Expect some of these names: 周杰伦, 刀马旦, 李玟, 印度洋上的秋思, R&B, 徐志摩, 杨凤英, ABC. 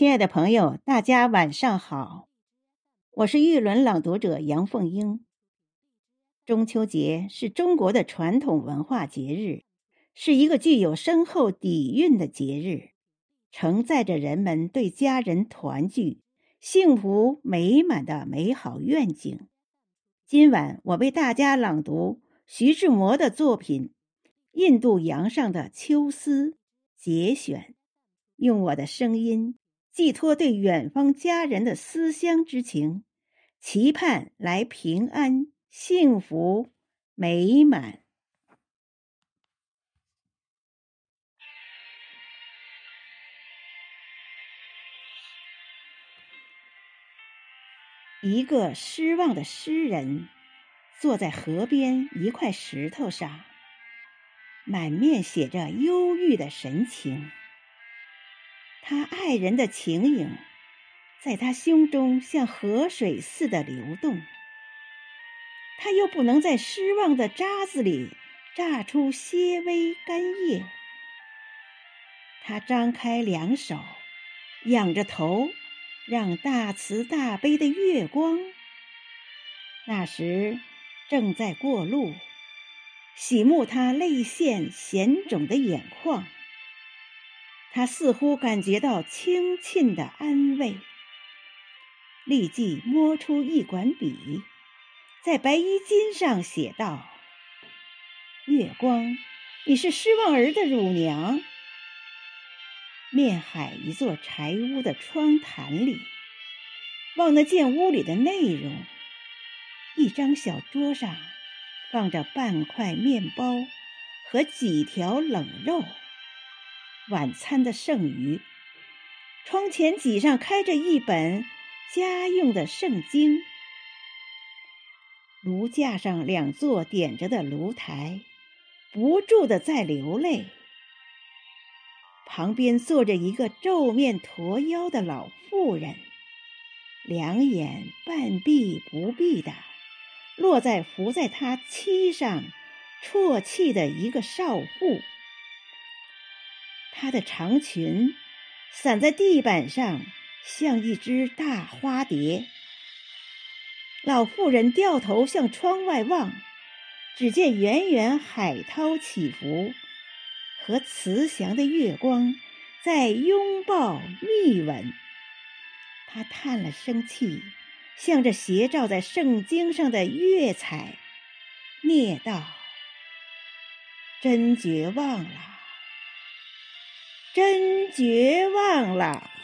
亲爱的朋友，大家晚上好，我是玉轮朗读者杨凤英。中秋节是中国的传统文化节日，是一个具有深厚底蕴的节日，承载着人们对家人团聚、幸福美满的美好愿景。今晚我为大家朗读徐志摩的作品《印度洋上的秋思》节选，用我的声音寄托对远方家人的思乡之情，期盼来平安、幸福、美满。一个失望的诗人，坐在河边一块石头上，满面写着忧郁的神情。他爱人的情影在他胸中像河水似的流动，他又不能在失望的渣子里榨出些微干叶。他张开两手，仰着头，让大慈大悲的月光，那时正在过路，洗沐他泪腺咸肿的眼眶。他似乎感觉到清沁的安慰，立即摸出一管笔，在白衣襟上写道：“月光，你是失望儿的乳娘。”面海一座柴屋的窗坛里，望得见屋里的内容。一张小桌上放着半块面包和几条冷肉，晚餐的剩余。窗前几上开着一本家用的圣经，炉架上两座点着的炉台不住地在流泪。旁边坐着一个皱面驼腰的老妇人，两眼半闭不闭的落在伏在她膝上啜泣的一个少妇。她的长裙散在地板上，像一只大花蝶。老妇人掉头向窗外望，只见远远海涛起伏，和慈祥的月光在拥抱密吻。她叹了声气，向着斜照在圣经上的月彩念道：“真绝望了。”真绝望了。